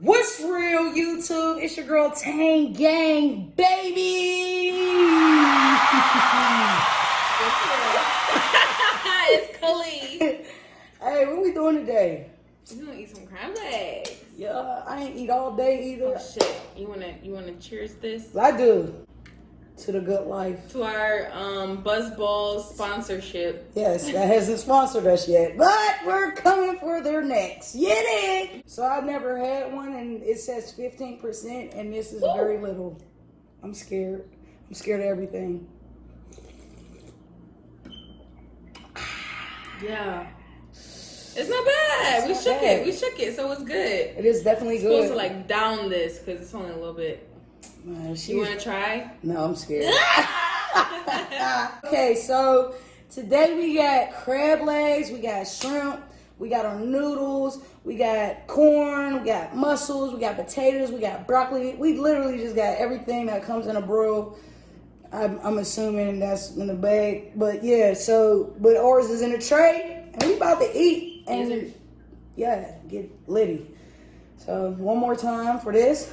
What's real, YouTube? It's your girl, Tang Gang Baby. It's Khali. Hey, what we doing today? We're gonna eat some crab legs. Yeah, I ain't eat all day either. Oh, shit. You wanna cheers this? I do. To the good life. To our Buzz Balls sponsorship. Yes, that hasn't sponsored us yet, but we're coming for their next. Get it? So I've never had one, and it says 15%, and this is very little. I'm scared. I'm scared of everything. Yeah. It's not bad. We shook it, so it's good. It is definitely good. Supposed to like down this because it's only a little bit. You want to try? No, I'm scared. Okay, so today we got crab legs, we got shrimp, we got our noodles, we got corn, we got mussels, we got potatoes, we got broccoli. We literally just got everything that comes in a broil. I'm assuming that's in the bag, but yeah. So, but ours is in a tray, and we about to eat and yeah, get litty. So one more time for this.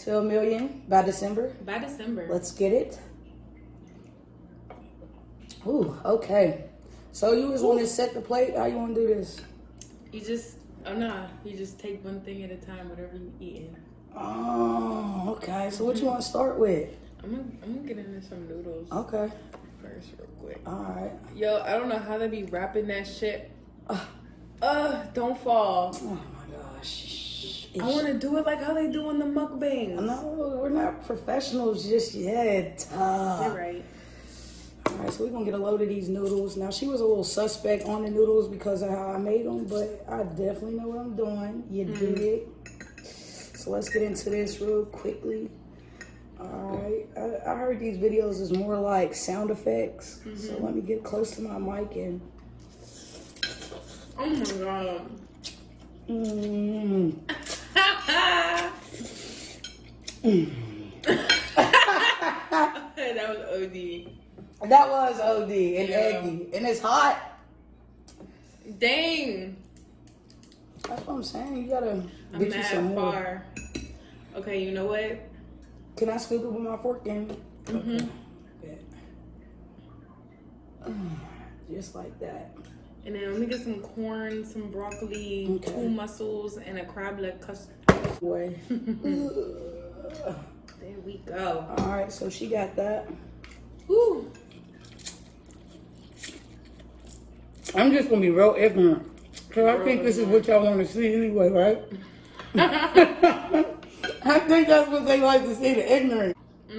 To a million by December. By December. Let's get it. Ooh, okay. So you just want to set the plate? How you want to do this? You just, oh no, you just take one thing at a time, whatever you eating. Oh, okay. So what you want to start with? I'm gonna get into some noodles. Okay. First, real quick. All right. Yo, I don't know how they be wrapping that shit. Don't fall. Oh my gosh. I want to do it like how they do in the mukbangs. No, we're not professionals just yet. You're right. All right, so we're going to get a load of these noodles. Now, she was a little suspect on the noodles because of how I made them, but I definitely know what I'm doing. You did. So let's get into this real quickly. All right. I heard these videos is more like sound effects, so let me get close to my mic and... Oh, my God. That was OD. That was OD and eggy. And it's hot. Dang. That's what I'm saying. You gotta get you some more. Okay, you know what? Can I scoop it with my fork in? Okay. Just like that. And then let me get some corn, some broccoli, two mussels, and a crab leg custard. Boy. There we go. All right, so she got that. Whew. I'm just going to be real ignorant. Because I think this is what y'all want to see anyway, right? I think that's what they like to see, the ignorant.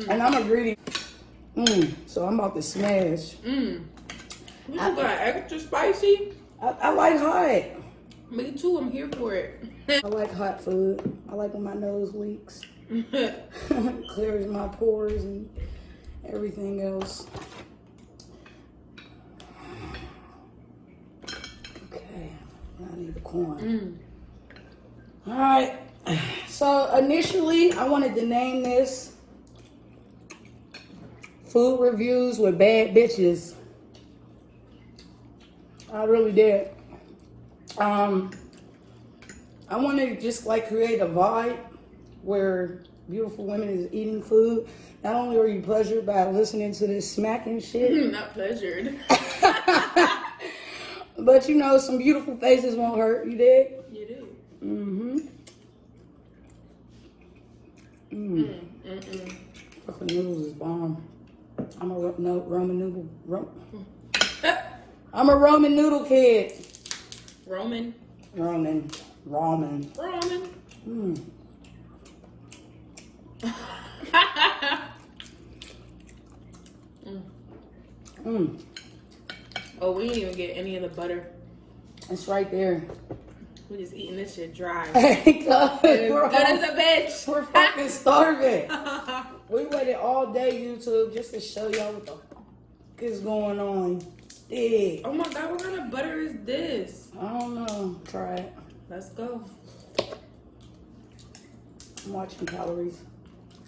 And I'm a greedy. So I'm about to smash. You got extra spicy? I like hot. Me too, I'm here for it. I like hot food. I like when my nose leaks. Clears my pores and everything else. Okay, I need the corn. All right, so initially I wanted to name this Food Reviews with Bad Bitches. I really did. I want to just like create a vibe where beautiful women is eating food. Not only are you pleasured by listening to this smacking shit. Not pleasured. But you know, some beautiful faces won't hurt. You dig? You do. Fucking noodles is bomb. I'm a Roman noodle. I'm a Roman noodle kid. Ramen. Oh, we didn't even get any of the butter. It's right there. We're just eating this shit dry. Hey, God, we're good as a bitch. We're fucking starving. We waited all day, YouTube, just to show y'all what the fuck is going on. Thick. Oh my God, what kind of butter is this? I don't know. Try it. Let's go. I'm watching calories.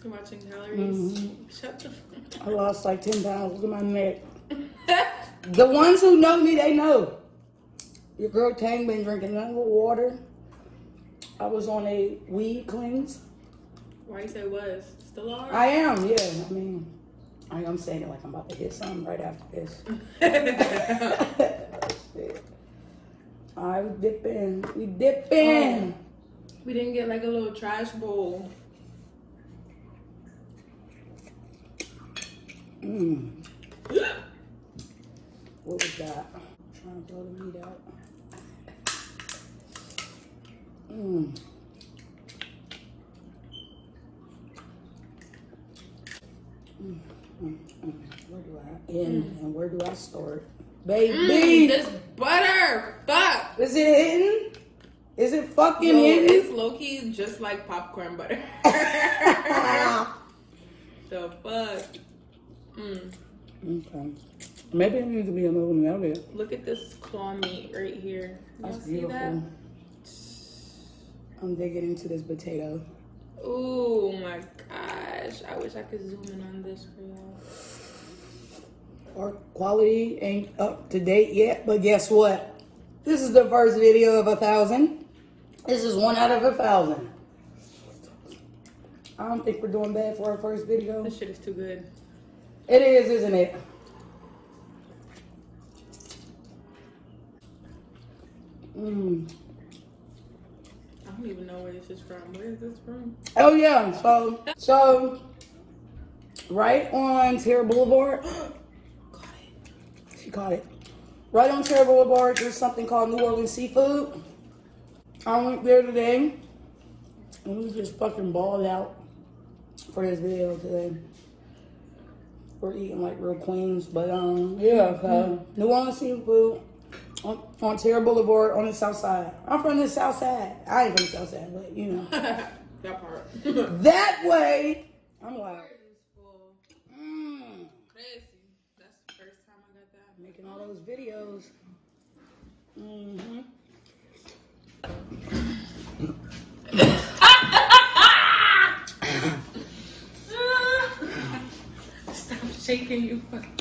You're watching calories? Shut the fuck up. I lost like 10 pounds. Look at my neck. The ones who know me, they know. Your girl Tang been drinking nothing but water. I was on a weed cleanse. Why you say was? Still are? I am, yeah. I mean, I am saying it like I'm about to hit something right after this. Shit. All right, we dip in. We dip in. We didn't get like a little trash bowl. Mmm. What was that? I'm trying to throw the meat out. Mmm. Where do I end and where do I start? Baby! This butter! Fuck! Is it hidden? Is it fucking hidden? It's low-key just like popcorn butter. The fuck? Mm. Okay. Maybe it needs to be a little melted. Look at this claw meat right here. That's beautiful. See that? I'm digging into this potato. Oh my gosh. I wish I could zoom in on this for y'all. Our quality ain't up to date yet, but guess what? This is the first video of 1,000. This is 1 out of 1,000. I don't think we're doing bad for our first video. This shit is too good. It is, isn't it? Mmm. I don't even know where this is from. Where is this from? Oh yeah, so right on Tara Boulevard. Caught it. She caught it. Right on Tara Boulevard, there's something called New Orleans Seafood. I went there today, and we just fucking balled out for this video today. We're eating like real queens, but yeah. So New Orleans Seafood. On Tara Boulevard, on the south side. I'm from the south side. I ain't from the south side, but you know. That part. That way. I'm wild. Crazy. That's the first time I got that. Making all those videos. Stop shaking, you fucking.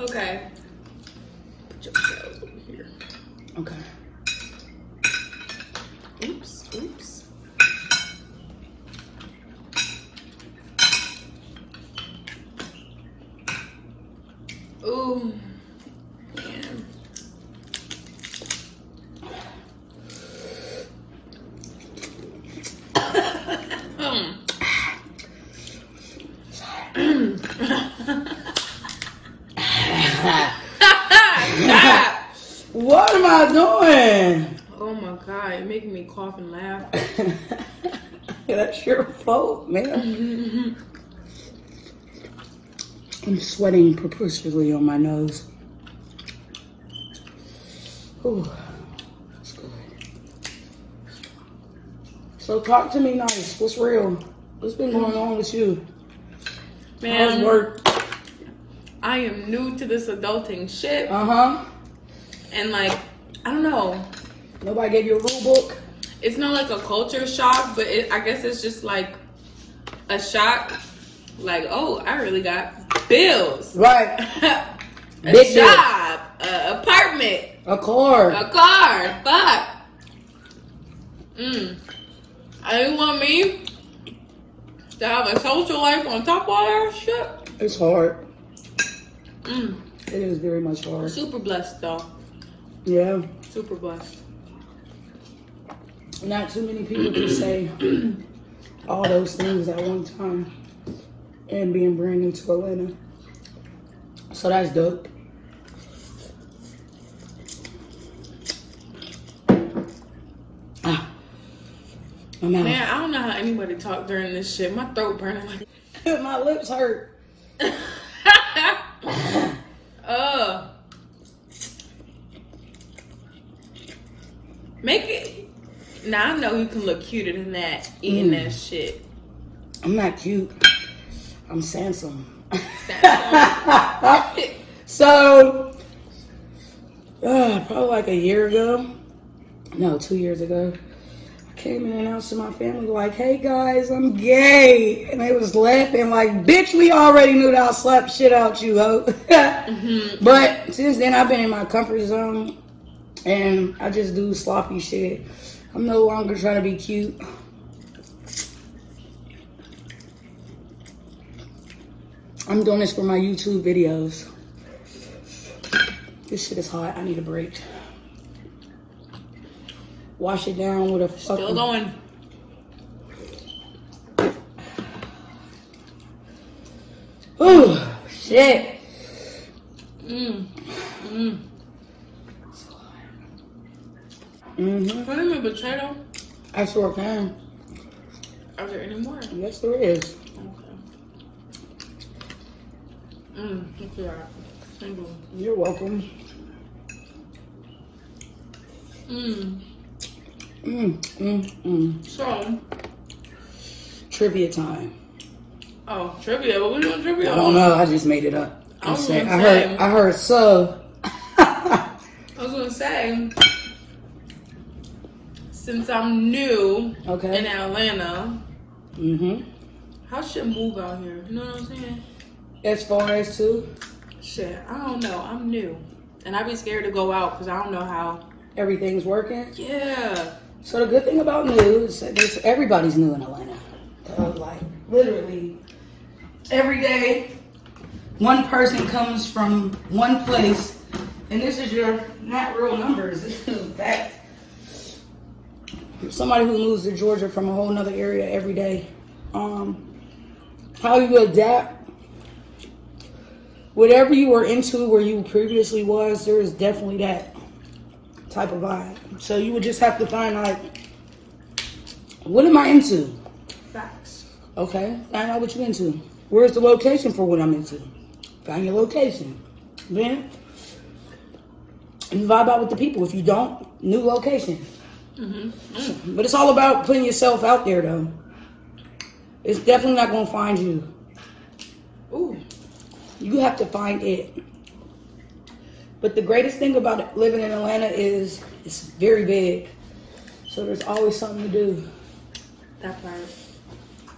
Okay. Put your shells over here. Okay. Oops, oops. Ooh. Damn. What am I doing? Oh my god, you're making me cough and laugh. That's your fault, man. I'm sweating profusely on my nose. Ooh, that's good. So talk to me nice. What's real? What's been going on with you? Man, how's work? I am new to this adulting shit. And like, I don't know. Nobody gave you a rule book? It's not like a culture shock, but I guess it's just like a shock. Like, oh, I really got bills. Right. A big job. An apartment. A car. A car. Fuck. I didn't want me to have a social life on top of all that shit. It's hard. It is very much hard. Super blessed though. Yeah. Super blessed. Not too many people can say all those things at one time and being brand new to Atlanta. So that's dope. Man, I don't know how anybody talked during this shit. My throat burning like my lips hurt. Make it. Now I know you can look cuter than that eating that shit. I'm not cute. I'm handsome. So, probably like 2 years ago, I came in and announced to my family like, "Hey guys, I'm gay," and they was laughing like, "Bitch, we already knew that I slapped shit out you, ho." But since then, I've been in my comfort zone. and I just do sloppy shit. I'm no longer trying to be cute. I'm doing this for my YouTube videos. This shit is hot. I need a break. Wash it down with a fucking... Still going. Ooh, shit. Can I have a potato? I sure can. Are there any more? Yes, there is. Thank you. You're welcome. So, trivia time. Oh, trivia! What are we doing trivia? I don't know. I just made it up. I heard. So, I was gonna say, since I'm new in Atlanta, how should I move out here? You know what I'm saying? As far as to? Shit, I don't know. I'm new. And I be scared to go out because I don't know how everything's working. Yeah. So the good thing about new is that everybody's new in Atlanta. Like, literally, every day, one person comes from one place. And this is your, not real numbers, this is fact. Somebody who moves to Georgia from a whole nother area every day. How you adapt? Whatever you were into where you previously was, there is definitely that type of vibe. So you would just have to find like, what am I into? Facts. Okay, find out what you're into. Where's the location for what I'm into? Find your location. Then, and vibe out with the people. If you don't, new location. But it's all about putting yourself out there though. It's definitely not gonna find you. Ooh. You have to find it. But the greatest thing about living in Atlanta is it's very big. So there's always something to do. That part.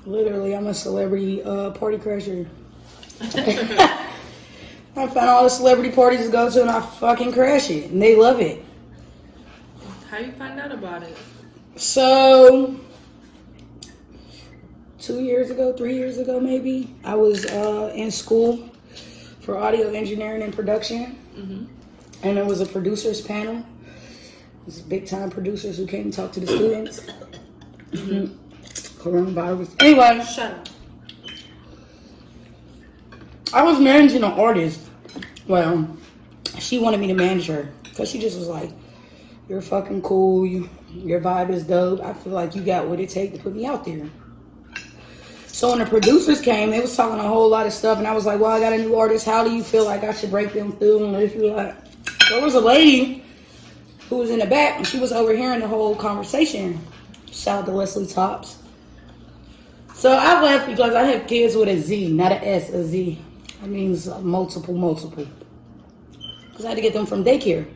Literally, I'm a celebrity party crasher. I find all the celebrity parties to go to and I fucking crash it. And they love it. How you find out about it? So, 3 years ago maybe, I was in school for audio engineering and production, and there was a producers panel. It was big time producers who came and talked to the students. Coronavirus. Anyway, shut up. I was managing an artist. Well, she wanted me to manage her because she just was like, "You're fucking cool. Your vibe is dope. I feel like you got what it takes to put me out there." So when the producers came, they was talking a whole lot of stuff, and I was like, well, I got a new artist. How do you feel like I should break them through? And if you like, there was a lady who was in the back, and she was overhearing the whole conversation. Shout out to Leslie Topps. So I left because I have kids with a Z, not an S, a Z. That means multiple. Because I had to get them from daycare.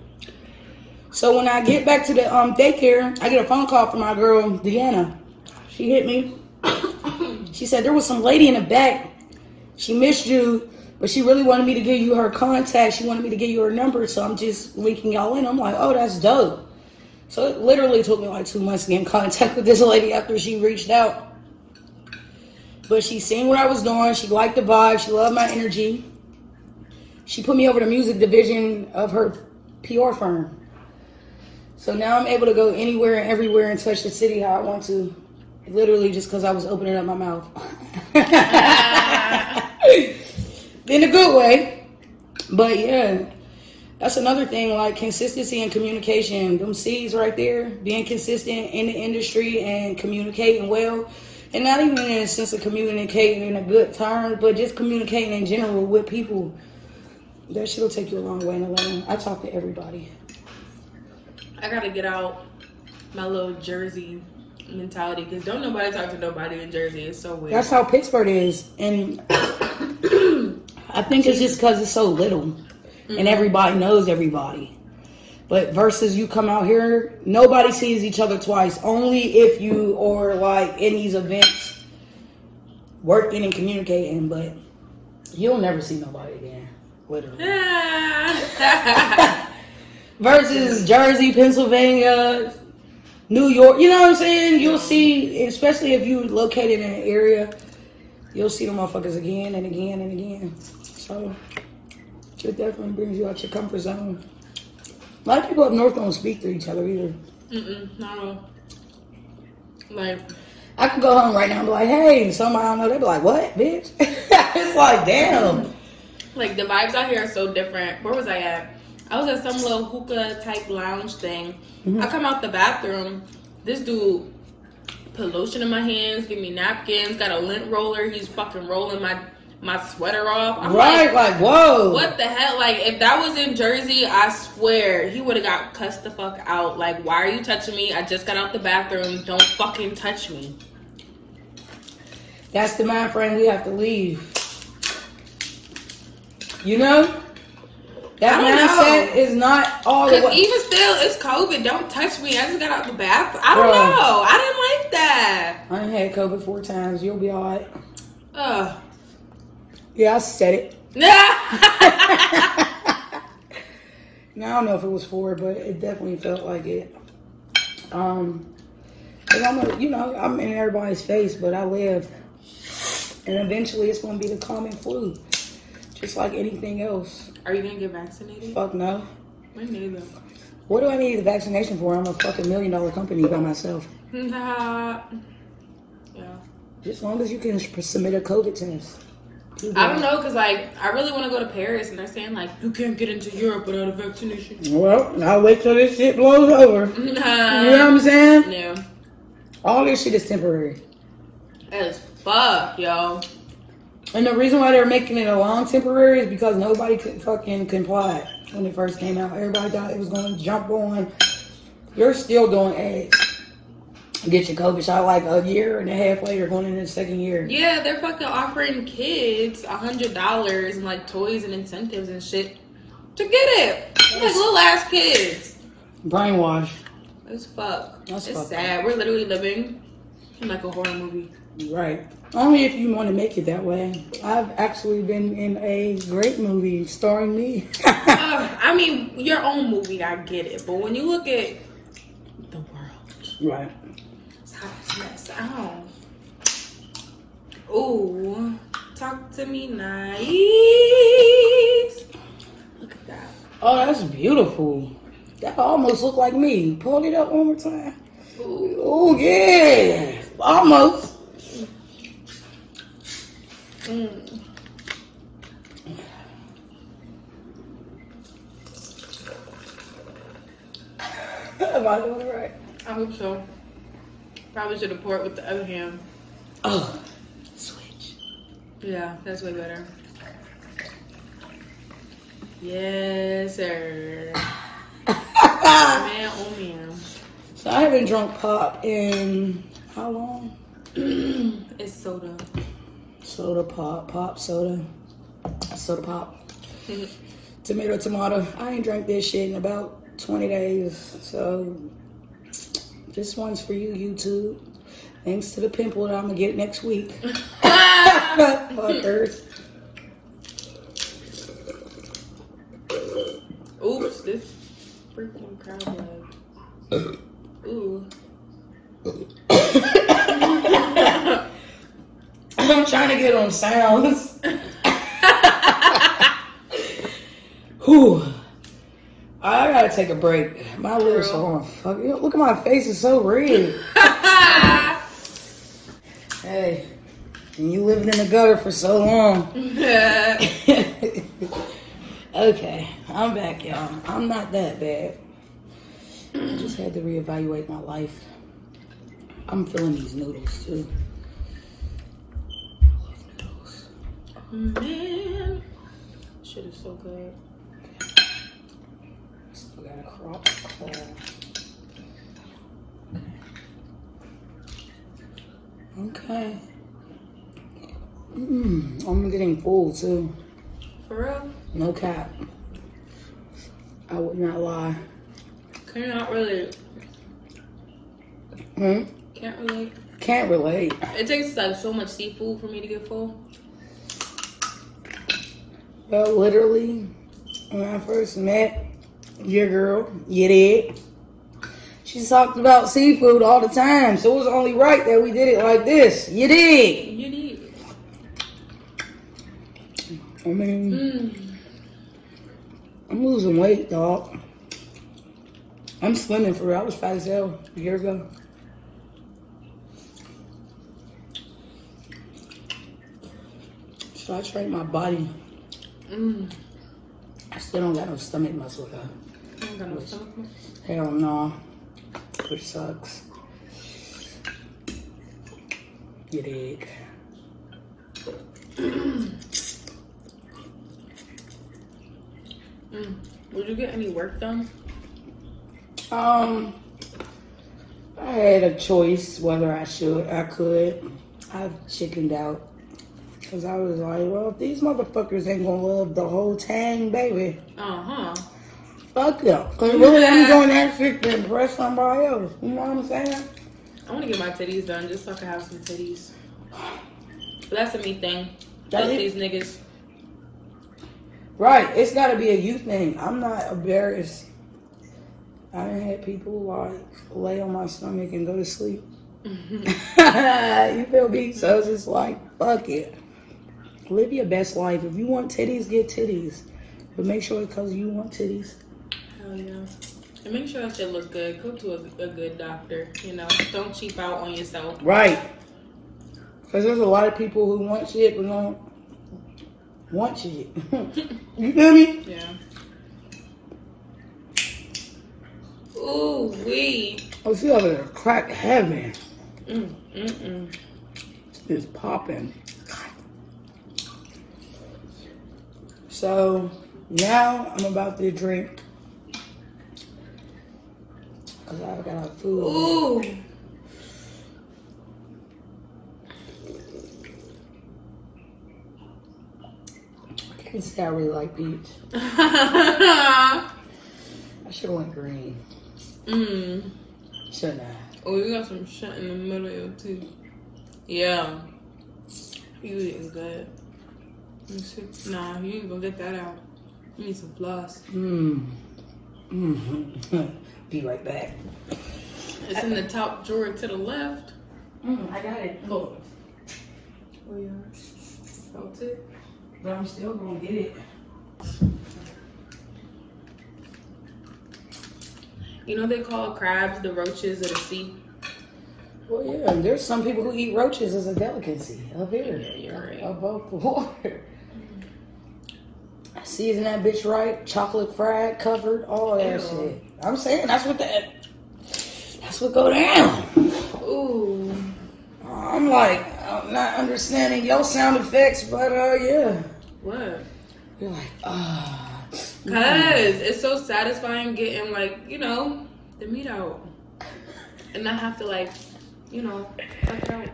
So when I get back to the daycare, I get a phone call from my girl, Deanna. She hit me. She said, there was some lady in the back. She missed you, but she really wanted me to give you her contact. She wanted me to give you her number, so I'm just linking y'all in. I'm like, oh, that's dope. So it literally took me like 2 months to get in contact with this lady after she reached out. But she seen what I was doing. She liked the vibe. She loved my energy. She put me over to music division of her PR firm. So now I'm able to go anywhere and everywhere and touch the city how I want to. Literally just because I was opening up my mouth. In a good way. But yeah, that's another thing, like consistency and communication. Them C's right there, being consistent in the industry and communicating well. And not even in a sense of communicating in a good term, but just communicating in general with people. That shit will take you a long way in Atlanta. I talk to everybody. I got to get out my little Jersey mentality, because don't nobody talk to nobody in Jersey. It's so weird. That's how Pittsburgh is, and I think it's just because it's so little, and everybody knows everybody. But versus you come out here, nobody sees each other twice. Only if you are like in these events, working and communicating. But you'll never see nobody again, literally. versus Jersey, Pennsylvania, New York. You know what I'm saying? You'll see, especially if you're located in an area, you'll see the motherfuckers again and again and again. So it definitely brings you out your comfort zone. A lot of people up north don't speak to each other either. Not at all. Like, I could go home right now and be like, hey, and somebody I don't know, they'd be like, what, bitch? It's like, damn. Like, the vibes out here are so different. Where was I at? I was at some little hookah-type lounge thing. I come out the bathroom. This dude put lotion in my hands, give me napkins, got a lint roller. He's fucking rolling my sweater off. I'm right, like, whoa. What the hell? Like, if that was in Jersey, I swear, he would have got cussed the fuck out. Like, why are you touching me? I just got out the bathroom. Don't fucking touch me. That's the mind frame we have to leave. You know? That mindset is not all the way. Even still, it's COVID. Don't touch me. I just got out the bathroom. I don't know. I didn't like that. I done had COVID 4 times. You'll be all right. Ugh. Yeah, I said it. Now I don't know if it was 4, but it definitely felt like it. I'm in everybody's face, but I live, and eventually it's gonna be the common flu, just like anything else. Are you gonna get vaccinated? Fuck no. Me neither. What do I need the vaccination for? I'm a fucking $1 million company by myself. Nah. Yeah. Just as long as you can submit a COVID test. I don't know, because, like, I really want to go to Paris, and they're saying, like, you can't get into Europe without a vaccination. Well, I'll wait till this shit blows over. You know what I'm saying? Yeah. All this shit is temporary. As fuck, yo. And the reason why they're making it a long temporary is because nobody could fucking comply when it first came out. Everybody thought it was going to jump on. You're still doing AIDS. Get your COVID shot like a year and a half later, going into the 2nd year. Yeah, they're fucking offering kids $100 and like toys and incentives and shit to get it. They're like little ass kids. Brainwashed. It's fucked. It's sad. We're literally living in like a horror movie. Right. Only if you want to make it that way. I've actually been in a great movie starring me. I mean, your own movie, I get it. But when you look at the world. Right. Yes. Oh. Ooh. Talk to me nice. Look at that. Oh, that's beautiful. That almost looked like me. Pull it up one more time. Ooh. Oh, yeah. Almost. Mm. Am I doing it right? I hope so. Probably should have poured with the other hand. Oh, switch. Yeah, that's way better. Yes, sir. Man, oh man. So I haven't drunk pop in how long? It's soda. Soda pop, pop soda, soda pop. Tomato, tomato. I ain't drank this shit in about 20 days, so. This one's for you, YouTube. Thanks to the pimple that I'm gonna get next week. Fuckers. Oops, this freaking crab leg. Ooh. I'm trying to get on sounds. Whew. I gotta take a break. My lips are on fucking. Look at my face; it's so red. Hey, and you lived in the gutter for so long. Okay, I'm back, y'all. I'm not that bad. I just had to reevaluate my life. I'm feeling these noodles too. I love noodles. Man, shit is so good. We got a crop claw. Okay. I'm getting full too. For real? No cap. I would not lie. Cannot relate. Can't relate. Can't relate. It takes like so much seafood for me to get full. Well, literally, when I first met Yeah, girl. You did. She talked about seafood all the time, so it was only right that we did it like this. You did. You did. I mean, I'm losing weight, dog. I'm slimming for real. I was fat as hell a year ago. So I trained my body. I still don't got no stomach muscle though. I don't got no stomach muscle? Hell no. Which sucks. You dig. Would you get any work done? I had a choice whether I should or I could. I've chickened out. Cause I was like, well, if these motherfuckers ain't gonna love the whole Tang Baby. Fuck them. Cause really, I'm doing that shit to impress somebody else. You know what I'm saying? I want to get my titties done just so I can have some titties. But that's a me thing. Fuck these niggas. Right. It's gotta be a you thing. I'm not embarrassed. I had people like lay on my stomach and go to sleep. You feel me? So it's just like, fuck it. Live your best life. If you want titties, get titties. But make sure it comes you want titties. Hell yeah. And make sure that shit looks good. Go to a good doctor, you know. Don't cheap out on yourself. Right. Because there's a lot of people who want shit but don't want shit. You feel me? Yeah. Ooh, wee. Oh, she over there crack heaven. It's popping. So now I'm about to drink. Cause I got food. Ooh. I can't say I really like peach. I should have went green. Shouldn't I? Oh, you got some shit in the middle of your teeth. Yeah. You eating good. Nah, you ain't gonna get that out. You need some floss. Be right back. It's in the top drawer to the left. I got it. Look. Oh, yeah. Felt it. But I'm still gonna get it. You know they call crabs the roaches of the sea? Well, yeah. There's some people who eat roaches as a delicacy up here. Yeah, you're right. Above the water. Season that bitch right. Chocolate fried, covered, all that shit. I'm saying that's what go down. Ooh. I'm like, I'm not understanding your sound effects, but yeah. What? You're like, Cause it's so satisfying getting like, you know, the meat out. And not have to like, you know, fuck it out.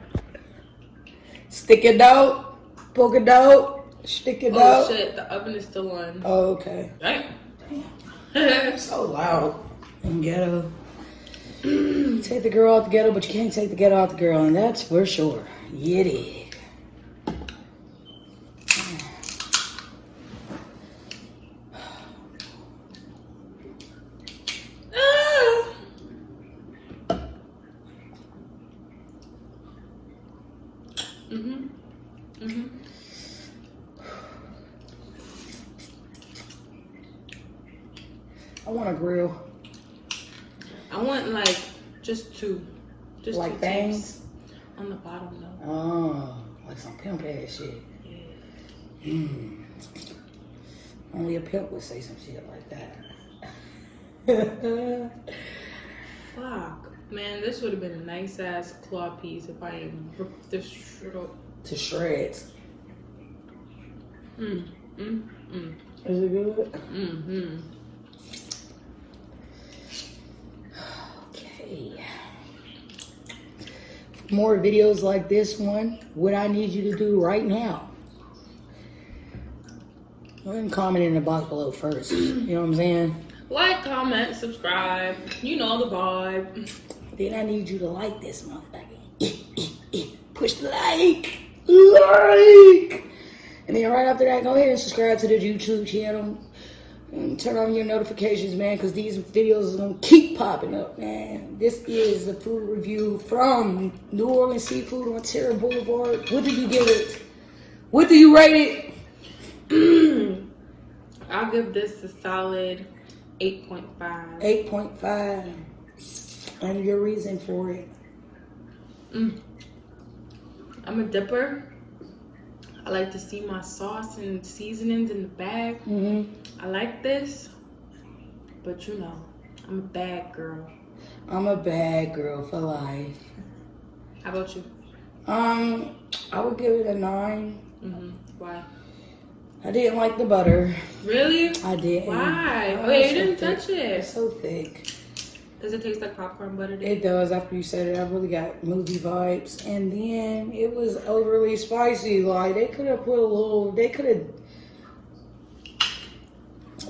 Stick it out, poke it out, stick it out. Oh shit, the oven is still on. Oh, okay. Right? Damn. So loud. And ghetto. Take the girl out the ghetto, but you can't take the ghetto out the girl, and that's for sure. Yitty. I want a grill. I want like just two. Just like two bangs? On the bottom though. Oh, like some pimp ass shit. Yeah. Only a pimp would say some shit like that. Fuck. Man, this would have been a nice ass claw piece if I didn't rip this shit up. To shreds. Is it good? Okay. For more videos like this one, what I need you to do right now. Go ahead and comment in the box below first. You know what I'm saying? Like, comment, subscribe. You know the vibe. Then I need you to like this motherfucker. Push the like. Like! And then right after that, go ahead and subscribe to the YouTube channel. And turn on your notifications, man, because these videos are going to keep popping up, man. This is the food review from New Orleans Seafood on Tara Boulevard. What did you give it? What do you rate it? I'll give this a solid 8.5. 8.5. And your reason for it? I'm a dipper. I like to see my sauce and seasonings in the bag. I like this, but you know, I'm a bag girl. I'm a bag girl for life. How about you? I would give it a 9. Why? I didn't like the butter. Really? I didn't. Why? Oh, wait, you didn't touch it. It's so thick. Does it taste like popcorn butter? It does. After you said it, I really got movie vibes. And then it was overly spicy. Like, they could have put a little, they could have,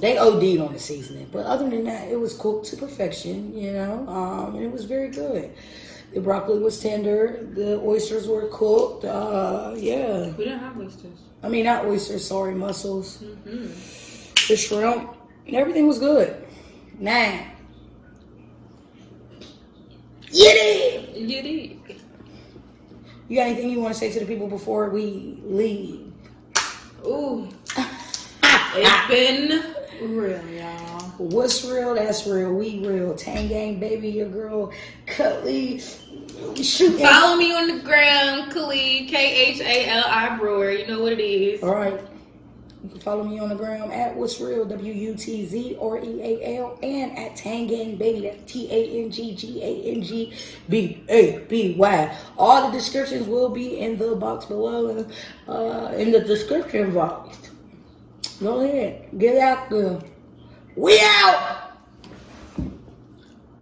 they OD'd on the seasoning. But other than that, it was cooked to perfection, you know? And it was very good. The broccoli was tender. The oysters were cooked. Yeah. We didn't have oysters. I mean, not oysters, sorry, mussels. The shrimp. And everything was good. 9. You did. You got anything you want to say to the people before we leave? Ooh. It's been real, y'all. What's real? That's real. We real. Tang Gang Baby, your girl, Khali. Follow me on the gram, Khali, Khali Brewer. You know what it is. All right. You can follow me on the gram at Wutz Real, WUTZREAL, and at Tang Gang Baby, that's TANGGANGBABY. All the descriptions will be in the box below, and in the description box. Go ahead, get out there. We out!